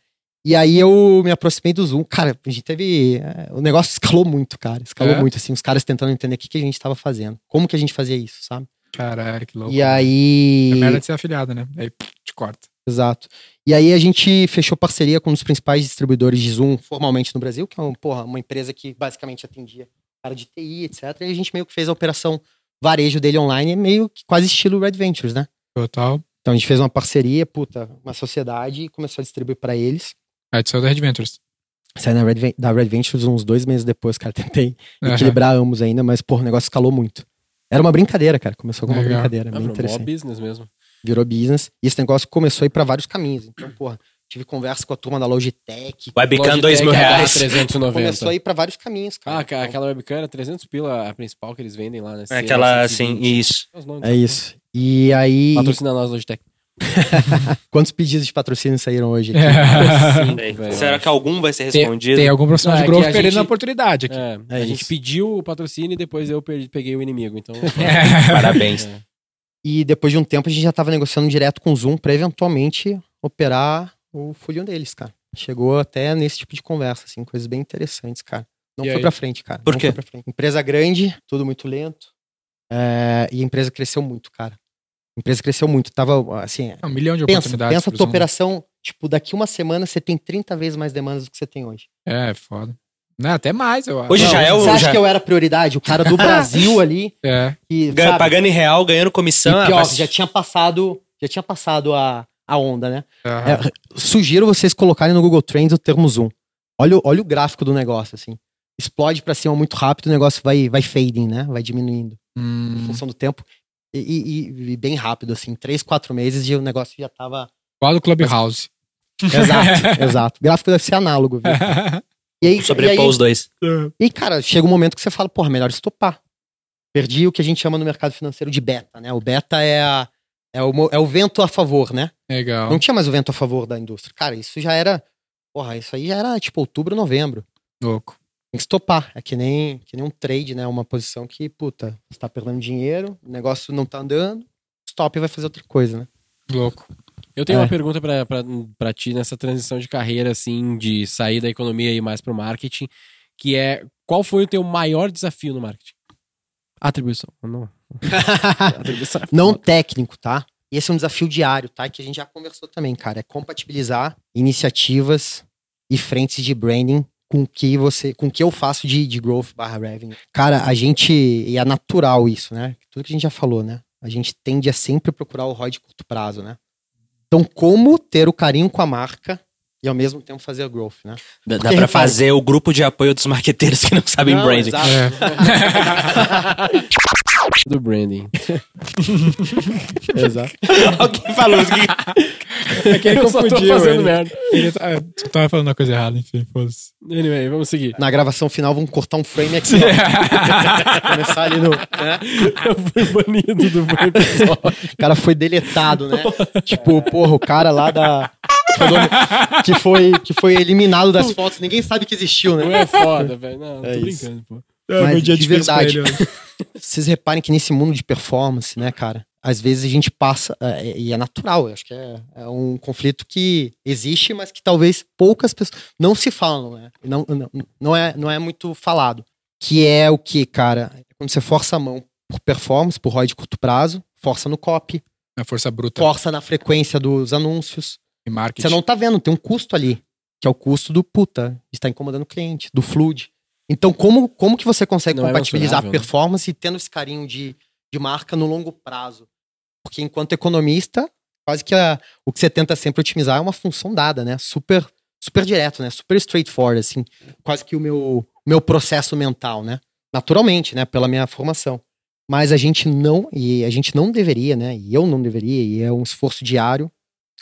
E aí eu me aproximei do Zoom. Cara, a gente teve... É, o negócio escalou muito, cara. Escalou é. muito, assim. Os caras tentando entender o que, que a gente tava fazendo. Como que a gente fazia isso, sabe? Caralho, que louco. E aí... É merda de ser afiliado, né? Aí te corta. Exato. E aí a gente fechou parceria com um dos principais distribuidores de Zoom formalmente no Brasil, que é um, porra, uma empresa que basicamente atendia cara de T I, etcétera. E a gente meio que fez a operação varejo dele online, meio que quase estilo Red Ventures, né? Total. Então a gente fez uma parceria, puta, uma sociedade, e começou a distribuir pra eles. Aí tu saiu da Red Ventures. Saí na Red, da Red Ventures uns dois meses depois, cara. Tentei uhum. equilibrar ambos ainda, mas porra, o negócio escalou muito. Era uma brincadeira, cara. Começou com uma Legal. brincadeira. É, bem interessante. Virou business mesmo. Virou business. E esse negócio começou a ir pra vários caminhos. Então, porra, tive conversa com a turma da Logitech. Webcam dois mil reais. trezentos e noventa. Começou a ir pra vários caminhos, cara. Ah, cara, aquela webcam era trezentos pila, a principal que eles vendem lá, né? É aquela, assim, isso. É isso. E aí... Patrocina nós, Logitech. Quantos pedidos de patrocínio saíram hoje? É. Sim, será que algum vai ser respondido? Tem, tem algum profissional ah, de growth perdendo a oportunidade aqui. É, é a isso. gente pediu o patrocínio e depois eu peguei o inimigo. Então, é. Parabéns. É. E depois de um tempo a gente já tava negociando direto com o Zoom pra eventualmente operar o fulhão deles, cara. Chegou até nesse tipo de conversa, assim, coisas bem interessantes, cara. Não e foi aí? pra frente, cara. Por Não quê? Foi pra frente. Empresa grande, tudo muito lento. É... E a empresa cresceu muito, cara. A empresa cresceu muito, tava assim... Um milhão de pensa, oportunidades. Pensa a tua operação, tipo, daqui uma semana você tem trinta vezes mais demandas do que você tem hoje. É, foda. Não, até mais, eu acho. Hoje não, já é o... Você já... acha que eu era prioridade? O cara do Brasil ali... É. Que, sabe, pagando em real, ganhando comissão... E pior, mas... já tinha passado, já tinha passado a, a onda, né? Uhum. É, sugiro vocês colocarem no Google Trends o termo Zoom. Olha, olha o gráfico do negócio, assim. Explode pra cima muito rápido, o negócio vai, vai fading, né? Vai diminuindo. Hum. Em função do tempo. E, e, e bem rápido, assim. Três, quatro meses e o negócio já tava... Qual o Clubhouse. Exato, exato. O gráfico deve ser análogo, viu? E aí, sobrepor os dois. E, cara, chega um momento que você fala, porra, melhor estopar. Perdi o que a gente chama no mercado financeiro de beta, né? O beta é, a, é, o, é o vento a favor, né? Legal. Não tinha mais o vento a favor da indústria. Cara, isso já era... Porra, isso aí já era tipo outubro, novembro. Louco. Tem que estopar. É que nem, que nem um trade, né? Uma posição que, puta, você tá perdendo dinheiro, o negócio não tá andando, stop e vai fazer outra coisa, né? Louco. Eu tenho é. uma pergunta pra, pra, pra ti nessa transição de carreira, assim, de sair da economia e ir mais pro marketing, que é, qual foi o teu maior desafio no marketing? Atribuição. Não, Atribuição é não técnico, tá? Esse é um desafio diário, tá? Que a gente já conversou também, cara. É compatibilizar iniciativas e frentes de branding com o que você, com que eu faço de, de growth barra revenue. Cara, a gente, e é natural isso, né? Tudo que a gente já falou, né? A gente tende a sempre procurar o R O I de curto prazo, né? Então, como ter o carinho com a marca e, ao mesmo tempo, fazer a growth, né? Dá, dá pra repara... fazer o grupo de apoio dos marqueteiros que não sabem não, branding. Exato. É. Do branding. Exato. Alguém falou isso aqui. É que ele eu confundiu, só tô fazendo ele. merda. Ele tá, eu tava falando uma coisa errada, enfim. Fosse... Anyway, vamos seguir. Na gravação final, vamos cortar um frame aqui. Começar ali no... Né? Eu fui banido do episódio. O cara foi deletado, né? Tipo, porra, o cara lá da... Que foi, que foi eliminado das fotos. Ninguém sabe que existiu, né? Não é foda, velho. Não, é tô isso. brincando, pô. É, mas de verdade, vocês reparem que nesse mundo de performance, né, cara, às vezes a gente passa, e é natural, eu acho que é, é um conflito que existe, mas que talvez poucas pessoas não se falam, né? Não, não, não, é, não é muito falado. Que é o que, cara? Quando você força a mão por performance, por R O I de curto prazo, força no copy, A força bruta. Força na frequência dos anúncios. E marketing. Você não tá vendo, tem um custo ali. Que é o custo do puta, está incomodando o cliente, do flood. Então, como, como que você consegue não compatibilizar é a performance, né? E tendo esse carinho de, de marca no longo prazo? Porque enquanto economista, quase que a, o que você tenta sempre otimizar é uma função dada, né? Super, super direto, né? Super straightforward, assim. Quase que o meu, meu processo mental, né? Naturalmente, né? Pela minha formação. Mas a gente não, e a gente não deveria, né? E eu não deveria, e é um esforço diário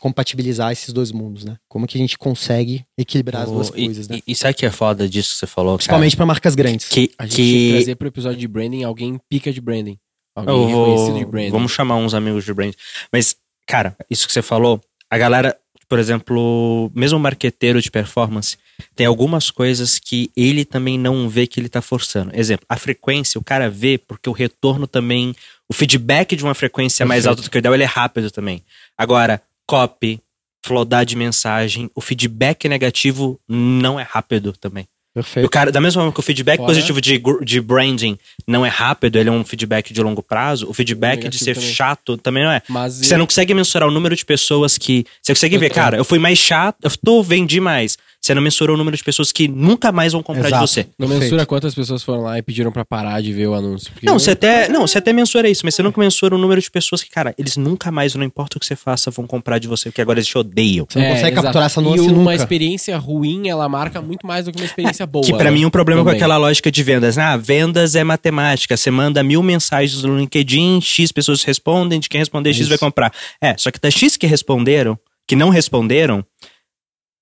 compatibilizar esses dois mundos, né? Como que a gente consegue equilibrar oh, as duas e, coisas, né? E, e sabe o que é foda disso que você falou? Principalmente para marcas grandes. Que, a gente que... tem que trazer pro episódio de branding alguém pica de branding. Alguém oh, reconhecido de branding. Vamos chamar uns amigos de branding. Mas, cara, isso que você falou, a galera, por exemplo, mesmo o marqueteiro de performance, tem algumas coisas que ele também não vê que ele tá forçando. Exemplo, a frequência o cara vê porque o retorno também, o feedback de uma frequência Perfeito. mais alta do que o ideal, ele é rápido também. Agora, copy, flodar de mensagem, o feedback negativo não é rápido também. Perfeito. O cara, da mesma forma que o feedback Fora. positivo de, de branding não é rápido, ele é um feedback de longo prazo, o feedback o de ser também. chato também não é. Mas você e... não consegue mensurar o número de pessoas que... Você consegue eu ver, tô. cara, eu fui mais chato, eu tô, vendi mais. Você não mensurou o número de pessoas que nunca mais vão comprar Exato. de você. Não Perfeito. mensura quantas pessoas foram lá e pediram pra parar de ver o anúncio. Não, você até, não, você até mensura isso, mas você nunca mensura o número de pessoas que, cara, eles nunca mais, não importa o que você faça, vão comprar de você, porque agora eles te odeiam. Você não é, consegue exato. capturar essa nuance nunca. E uma experiência ruim, ela marca muito mais do que uma experiência boa. Que pra né? mim, um problema Também. com aquela lógica de vendas. Ah, vendas é matemática. Você manda mil mensagens no LinkedIn, X pessoas respondem, de quem responder, X isso. vai comprar. É, só que das X que responderam, que não responderam,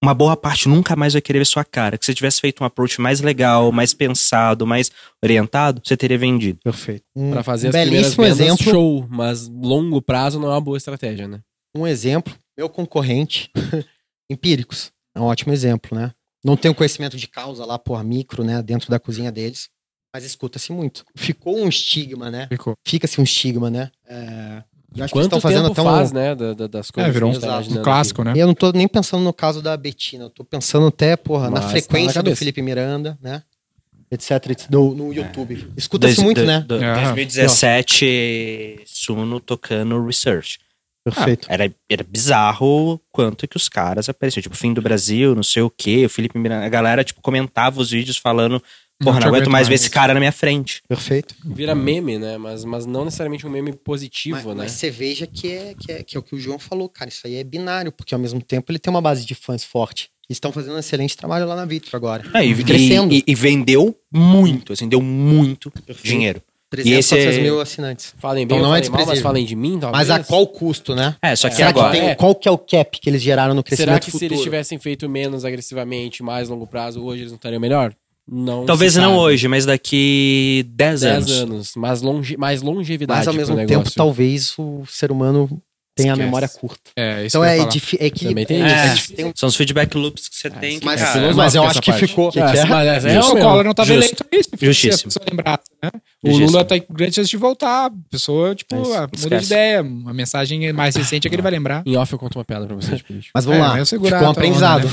uma boa parte nunca mais vai querer ver sua cara. Que se você tivesse feito um approach mais legal, mais pensado, mais orientado, você teria vendido. Perfeito. Um pra fazer as primeiras vendas, exemplo, show, mas longo prazo não é uma boa estratégia, né? Um exemplo, meu concorrente, Empíricos, é um ótimo exemplo, né? Não tenho conhecimento de causa lá, por micro, né? Dentro da cozinha deles, mas escuta-se muito. Ficou um estigma, né? Ficou. Fica-se um estigma, né? É... Eu acho Quanto que eles tempo fazendo faz, um... né, das coisas. É, virou um, um clássico, né? E eu não tô nem pensando no caso da Betina, eu tô pensando até, porra, Mas na frequência tá na do Felipe Miranda, né, etc, etc no, no YouTube. É. Escuta-se Des, muito, do, né? Do, do, ah. dois mil e dezessete, Suno tocando Research. Perfeito. Ah, era, era bizarro quanto que os caras apareciam, tipo, fim do Brasil, não sei o quê, o Felipe Miranda, a galera, tipo, comentava os vídeos falando... Porra, não, não aguento mais, mais ver esse cara na minha frente. Perfeito. Vira meme, né? Mas, mas não necessariamente um meme positivo, mas, né? Mas você veja que é, que, é, que é o que o João falou, cara. Isso aí é binário, porque ao mesmo tempo ele tem uma base de fãs forte. Eles estão fazendo um excelente trabalho lá na Vitro agora. É, e, Crescendo. E, e, e vendeu muito, assim, deu muito Perfeito. dinheiro. trezentos, quatrocentos mil assinantes. Falem bem, então, não é desprezível, mal, mas falem de mim, talvez. Mas a qual custo, né? É, só que Será agora... Que tem, é. Qual que é o cap que eles geraram no crescimento futuro? Será que futuro? se eles tivessem feito menos agressivamente, mais longo prazo, hoje eles não estariam melhor? Não Talvez não hoje, mas daqui dez anos. dez anos, mais, longe, mais longevidade. Mas ao mesmo tempo, talvez o ser humano tenha Esquece. a memória curta. É, isso então é, dif- é que Também tem é, isso. É, São os feedback loops que você é, tem. Que, mas, cara, mas eu acho que parte. ficou. Que é, é, mas é, é, o Collor não estava eleito isso. Justíssimo. Lembrar, né? O Justíssimo. Lula tem grande chance de voltar. A pessoa, tipo, muda de ideia. A mensagem mais recente é que ele vai lembrar. Em off eu conto uma piada pra vocês. Mas vamos é, lá. Ficou um aprendizado.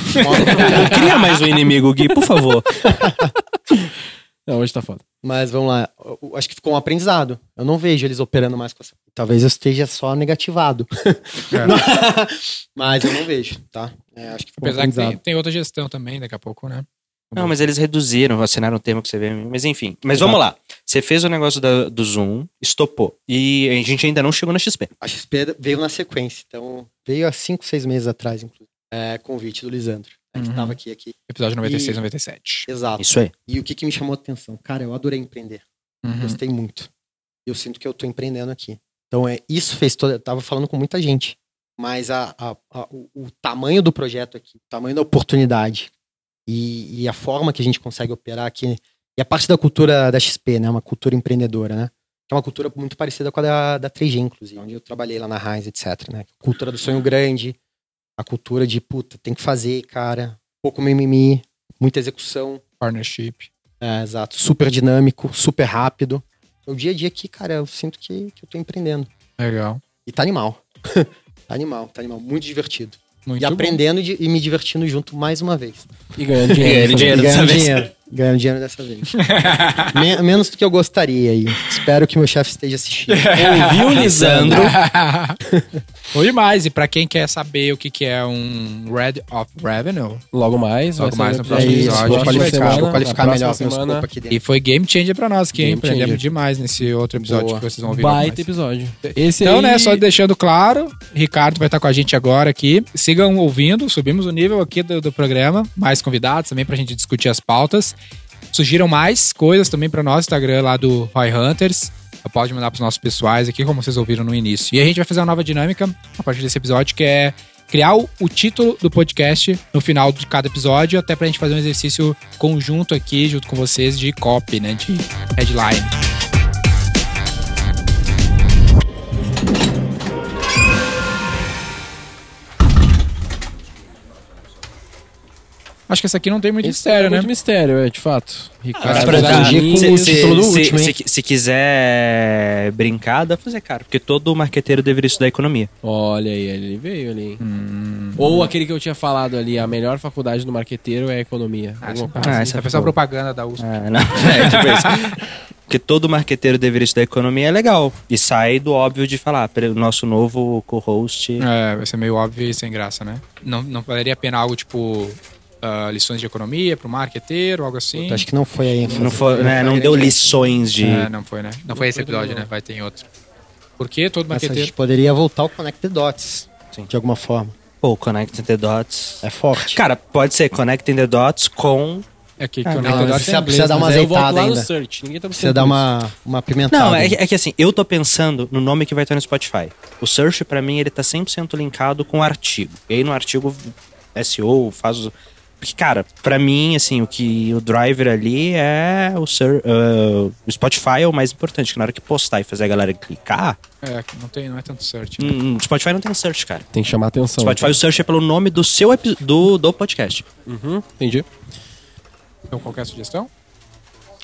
Cria mais um inimigo, Gui, por favor. Não, hoje tá foda. Mas vamos lá, eu acho que ficou um aprendizado. Eu não vejo eles operando mais com essa. Talvez eu esteja só negativado. É. Mas eu não vejo, tá? É, acho que ficou Apesar um aprendizado. que tem, tem outra gestão também, daqui a pouco, né? Não, mas eles reduziram, assinaram o termo que você vê. Mas enfim, mas Exato. vamos lá. Você fez o negócio da, do Zoom, estopou. E a gente ainda não chegou na X P. A X P veio na sequência, então veio há cinco, seis meses atrás, inclusive. É, convite do Lisandro. Que uhum. tava aqui, aqui. Episódio noventa e seis, e... noventa e sete. Exato. Isso aí. E o que, que me chamou a atenção? Cara, eu adorei empreender. Uhum. Gostei muito. Eu sinto que eu tô empreendendo aqui. Então, é, isso fez toda... Eu tava falando com muita gente. Mas a, a, a, o, o tamanho do projeto aqui, o tamanho da oportunidade e, e a forma que a gente consegue operar aqui. E a parte da cultura da X P, né? Uma cultura empreendedora, né? Que é uma cultura muito parecida com a da, da três G, inclusive. Onde eu trabalhei lá na Heinz, etcétera. Né? Cultura do sonho grande. A cultura de, puta, tem que fazer, cara. Pouco mimimi, muita execução. Partnership. É, exato. Super dinâmico, super rápido. O dia a dia aqui, cara, eu sinto que, que eu tô empreendendo. Legal. E tá animal. tá animal, tá animal. Muito divertido. Muito e aprendendo e, e me divertindo junto mais uma vez. E ganhando dinheiro. e ganhando dinheiro. Ganhando dinheiro dessa vez. Men- menos do que eu gostaria aí. Espero que meu chefe esteja assistindo. Ouviu, Lisandro? Ou demais. E pra quem quer saber o que, que é um Red of Revenue, logo mais. Logo mais no próximo é episódio. Vou qualificar, semana, vou qualificar melhor semana. Aqui dentro. E foi game changer pra nós aqui, hein? Aprendemos demais nesse outro episódio. Boa. Que vocês vão ouvir. Baita episódio. Esse então, aí... né? Só deixando claro, Ricardo vai estar com a gente agora aqui. Sigam ouvindo. Subimos o nível aqui do, do programa. Mais convidados também pra gente discutir as pautas. Sugiram mais coisas também para nós, Instagram lá do Roy Hunters. Pode mandar para os nossos pessoais aqui, como vocês ouviram no início. E a gente vai fazer uma nova dinâmica a partir desse episódio, que é criar o, o título do podcast no final de cada episódio, até para a gente fazer um exercício conjunto aqui, junto com vocês, de copy, né, de headline. Acho que essa aqui não tem muito esse mistério, é muito né? Muito mistério, é, de fato. Ricardo, se quiser brincar, dá pra fazer, cara. Porque todo marqueteiro deveria estudar economia. Olha aí, ele veio ali. Hum. Ou aquele que eu tinha falado ali, a melhor faculdade do marqueteiro é a economia. Ah, essa, ah, essa foi só propaganda da U S P. Ah, não. É, tipo isso. Porque todo marqueteiro deveria estudar economia é legal. E sai do óbvio de falar, o nosso novo co-host... É, vai ser meio óbvio e sem graça, né? Não, não valeria a pena algo tipo... Uh, lições de economia pro marqueteiro, algo assim. Puta, acho que não foi aí. Não, foi, né, não deu lições de... É, não foi, né? Não, não foi esse episódio, né? Vai ter outro. Por que todo marqueteiro... A gente poderia voltar ao Connect the Dots, sim, de alguma forma. Pô, Connect the Dots... É forte. Cara, pode ser Connect the Dots com... É que, que ah, não, precisa, precisa dar uma azeitada ainda. Search, ninguém tá precisa dar uma, uma pimentada. Não, é que, é que assim, eu tô pensando no nome que vai estar no Spotify. O search, pra mim, ele tá cem por cento linkado com o artigo. E aí no artigo S E O faz os... Porque, cara, pra mim, assim, o que o driver ali é o, ser, uh, o Spotify é o mais importante, que na hora que postar e fazer a galera clicar... É, não, tem, não é tanto search. Né? Hum, Spotify não tem search, cara. Tem que chamar atenção. Spotify, então. O search é pelo nome do seu epi- do, do podcast. Uhum, entendi. Então, qual que é a sugestão?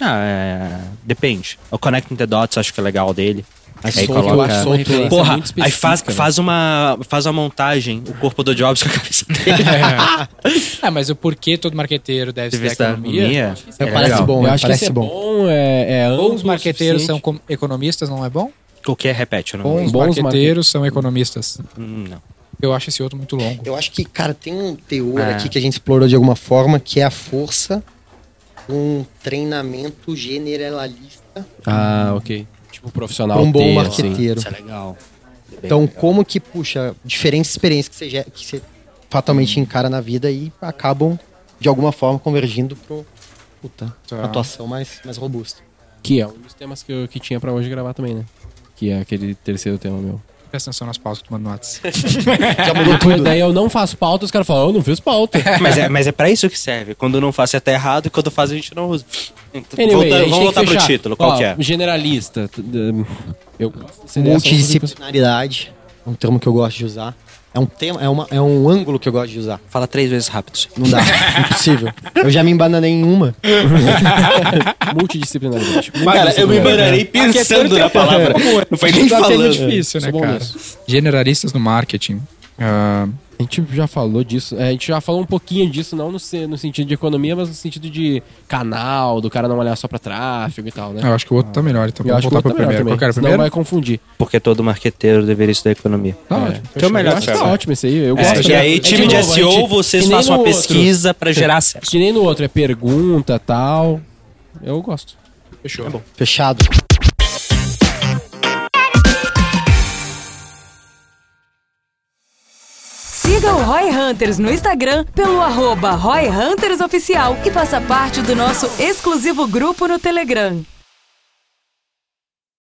Ah, é... Depende. O Connecting the Dots, acho que é legal dele. Aí, aí solto, coloca... Solto, porra, é aí faz, faz, uma, faz uma montagem, o corpo do Jobs com a cabeça dele. É. Ah, mas o porquê todo marqueteiro deve ser economia? economia? É, é parece legal. Bom, eu acho parece que é bom. bom é, é Ou os marqueteiros são com- economistas, não é bom? O que é? Repete. Não bons, bons marqueteiros marque... são economistas. Hum, não. Eu acho esse outro muito longo. Eu acho que, cara, tem um teor ah. aqui que a gente explorou de alguma forma, que é a força de um treinamento generalista. Ah, ok. Tipo profissional, um bom ter, marqueteiro. Isso é legal. Bem então, legal. Como que puxa diferentes experiências que você, que você fatalmente encara na vida e acabam, de alguma forma, convergindo pro puta, tá. atuação mais, mais robusta. Que é um dos temas que eu que tinha pra hoje gravar também, né? Que é aquele terceiro tema meu. Presta atenção nas pautas que tu manda no WhatsApp. Já mudou tudo. Daí eu não faço pauta, os caras falam, eu não fiz pauta. Mas é, mas é pra isso que serve. Quando eu não faço é até errado e quando eu faço a gente não usa. Então, anyway, volta, vamos voltar pro título, qual ó, que é? Generalista. Eu, multidisciplinaridade, um termo que eu gosto de usar. É um, tema, é, uma, é um ângulo que eu gosto de usar. Fala três vezes rápido. Não dá, impossível. Eu já me embananei em uma. Multidisciplinaridade. Cara, eu me embananei pensando na palavra. Não foi nem falando. É difícil, né, cara? Generalistas no marketing. Uh... A gente já falou disso. A gente já falou um pouquinho disso, não no, no sentido de economia, mas no sentido de canal, do cara não olhar só pra tráfego e tal, né? Eu acho que o outro tá melhor. Então eu vamos voltar pro tá primeiro. Qual que era o primeiro? Não vai confundir. Porque todo marqueteiro deveria estudar economia. Tá é. ótimo. Então é melhor. Eu acho que tá ótimo isso aí. Eu é, gosto. E aí, time de S E O, vocês façam uma pesquisa pra gerar acesso. Que nem no outro. É pergunta, tal. Eu gosto. Fechou. É bom. Fechado. Siga o Roy Hunters no Instagram pelo arroba Roy Hunters Oficial e faça parte do nosso exclusivo grupo no Telegram.